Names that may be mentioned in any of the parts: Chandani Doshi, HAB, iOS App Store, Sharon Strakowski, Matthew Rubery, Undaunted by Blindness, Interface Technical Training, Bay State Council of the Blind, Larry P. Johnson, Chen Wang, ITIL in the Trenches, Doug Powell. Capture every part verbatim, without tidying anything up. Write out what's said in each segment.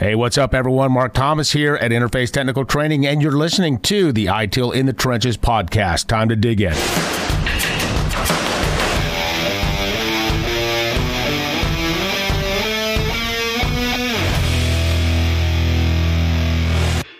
Hey, what's up, everyone? Mark Thomas here at Interface Technical Training, and you're listening to the I T I L in the Trenches podcast. Time to dig in.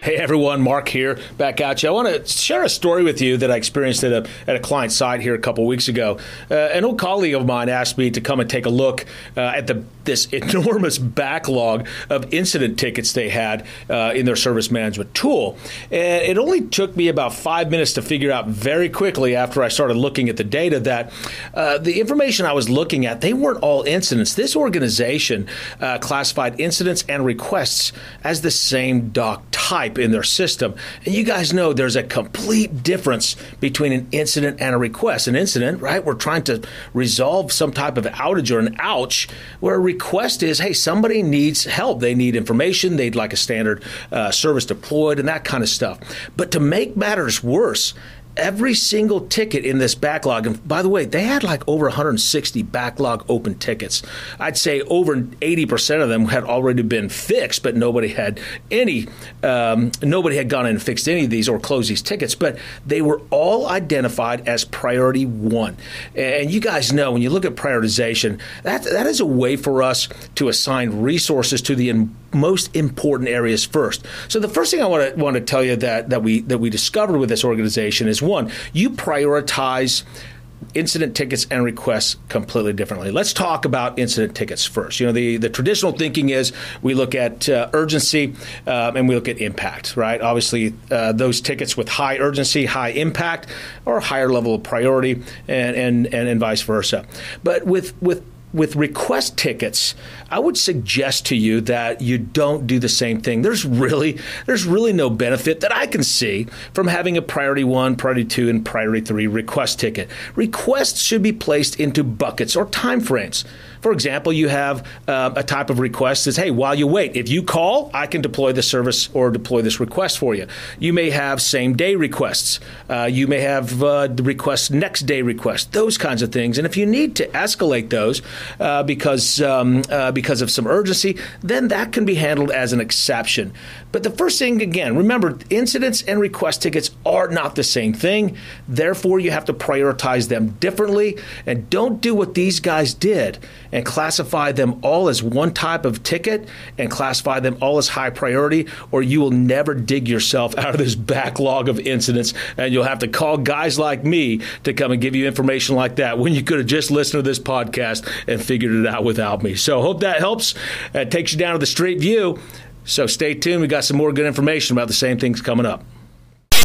Hey everyone, Mark here, back at you. I want to share a story with you that I experienced at a at a client site here a couple weeks ago. Uh, an old colleague of mine asked me to come and take a look uh, at the this enormous backlog of incident tickets they had uh, in their service management tool. And it only took me about five minutes to figure out very quickly after I started looking at the data that uh, the information I was looking at, they weren't all incidents. This organization uh, classified incidents and requests as the same doc type in their system. And you guys know there's a complete difference between an incident and a request. An incident, right, we're trying to resolve some type of outage or an ouch, where a request is, hey, somebody needs help. They need information. They'd like a standard uh, service deployed and that kind of stuff. But to make matters worse, every single ticket in this backlog, and by the way, they had like over one hundred sixty backlog open tickets. I'd say over eighty percent of them had already been fixed, but nobody had any, um, nobody had gone in and fixed any of these or closed these tickets, but they were all identified as priority one. And you guys know, when you look at prioritization, that that is a way for us to assign resources to the in, most important areas first. So the first thing I want to want to tell you that that we that we discovered with this organization is, one, you prioritize incident tickets and requests completely differently. Let's talk about incident tickets first. You know, the, the traditional thinking is we look at uh, urgency uh, and we look at impact, right? Obviously, uh, those tickets with high urgency, high impact, or higher level of priority, and and, and, and vice versa. But with with With request tickets, I would suggest to you that you don't do the same thing. There's really there's really no benefit that I can see from having a priority one, priority two, and priority three request ticket. Requests should be placed into buckets or timeframes. For example, you have uh, a type of request that's, hey, while you wait, if you call, I can deploy the service or deploy this request for you. You may have same-day requests. Uh, you may have uh, the requests, next-day requests, those kinds of things. And if you need to escalate those uh, because um, uh, because of some urgency, then that can be handled as an exception. But the first thing, again, remember, incidents and request tickets are not the same thing. Therefore, you have to prioritize them differently, and don't do what these guys did and classify them all as one type of ticket and classify them all as high priority, or you will never dig yourself out of this backlog of incidents, and you'll have to call guys like me to come and give you information like that when you could have just listened to this podcast and figured it out without me. So hope that helps. It takes you down to the street view. So stay tuned. We got some more good information about the same things coming up.